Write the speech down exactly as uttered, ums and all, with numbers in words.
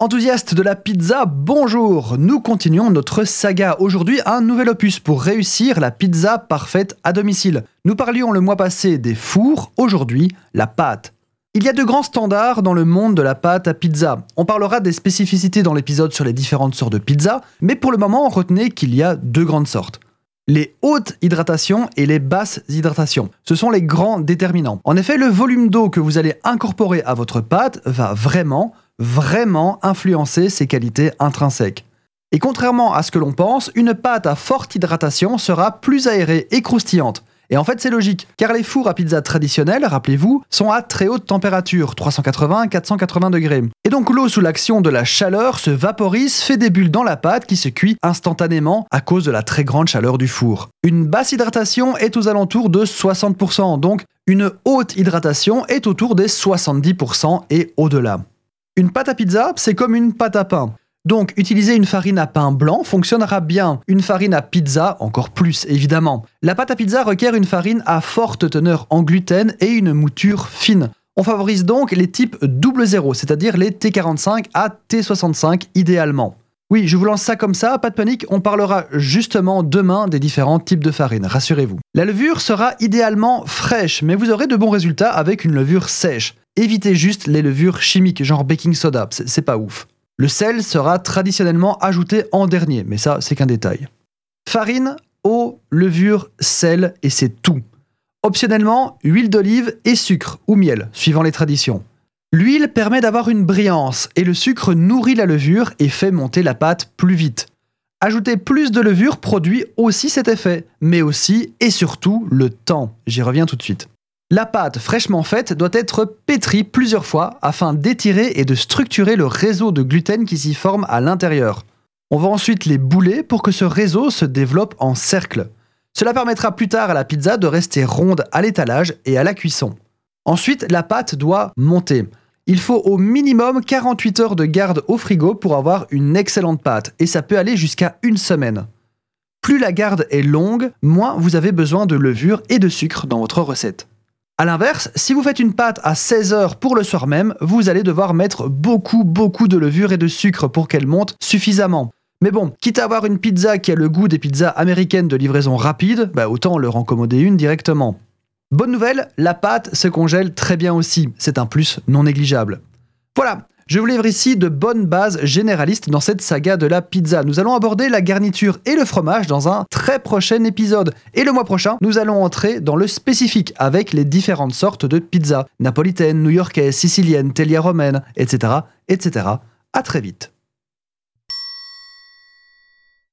Enthousiastes de la pizza, bonjour! Nous continuons notre saga. Aujourd'hui, un nouvel opus pour réussir la pizza parfaite à domicile. Nous parlions le mois passé des fours, aujourd'hui, la pâte. Il y a de grands standards dans le monde de la pâte à pizza. On parlera des spécificités dans l'épisode sur les différentes sortes de pizza, mais pour le moment, retenez qu'il y a deux grandes sortes. Les hautes hydratations et les basses hydratations. Ce sont les grands déterminants. En effet, le volume d'eau que vous allez incorporer à votre pâte va vraiment... vraiment influencer ses qualités intrinsèques. Et contrairement à ce que l'on pense, une pâte à forte hydratation sera plus aérée et croustillante. Et en fait c'est logique, car les fours à pizza traditionnels, rappelez-vous, sont à très haute température, trois cent quatre-vingts à quatre cent quatre-vingts degrés. Et donc l'eau sous l'action de la chaleur se vaporise, fait des bulles dans la pâte qui se cuit instantanément à cause de la très grande chaleur du four. Une basse hydratation est aux alentours de soixante pour cent, donc une haute hydratation est autour des soixante-dix pour cent et au-delà. Une pâte à pizza, c'est comme une pâte à pain. Donc, utiliser une farine à pain blanc fonctionnera bien. Une farine à pizza, encore plus, évidemment. La pâte à pizza requiert une farine à forte teneur en gluten et une mouture fine. On favorise donc les types double zéro, c'est-à-dire les T quarante-cinq à T soixante-cinq, idéalement. Oui, je vous lance ça comme ça, pas de panique, on parlera justement demain des différents types de farine, rassurez-vous. La levure sera idéalement fraîche, mais vous aurez de bons résultats avec une levure sèche. Évitez juste les levures chimiques, genre baking soda, c'est, c'est pas ouf. Le sel sera traditionnellement ajouté en dernier, mais ça, c'est qu'un détail. Farine, eau, levure, sel, et c'est tout. Optionnellement, huile d'olive et sucre, ou miel, suivant les traditions. L'huile permet d'avoir une brillance, et le sucre nourrit la levure et fait monter la pâte plus vite. Ajouter plus de levure produit aussi cet effet, mais aussi et surtout le temps. J'y reviens tout de suite. La pâte fraîchement faite doit être pétrie plusieurs fois afin d'étirer et de structurer le réseau de gluten qui s'y forme à l'intérieur. On va ensuite les bouler pour que ce réseau se développe en cercle. Cela permettra plus tard à la pizza de rester ronde à l'étalage et à la cuisson. Ensuite, la pâte doit monter. Il faut au minimum quarante-huit heures de garde au frigo pour avoir une excellente pâte, et ça peut aller jusqu'à une semaine. Plus la garde est longue, moins vous avez besoin de levure et de sucre dans votre recette. A l'inverse, si vous faites une pâte à seize heures pour le soir même, vous allez devoir mettre beaucoup beaucoup de levure et de sucre pour qu'elle monte suffisamment. Mais bon, quitte à avoir une pizza qui a le goût des pizzas américaines de livraison rapide, bah autant leur en commander une directement. Bonne nouvelle, la pâte se congèle très bien aussi, c'est un plus non négligeable. Voilà, je vous livre ici de bonnes bases généralistes dans cette saga de la pizza. Nous allons aborder la garniture et le fromage dans un très prochain épisode. Et le mois prochain, nous allons entrer dans le spécifique avec les différentes sortes de pizzas. Napolitaine, new-yorkaise, sicilienne, telia romaine, et cetera, et cetera. À très vite.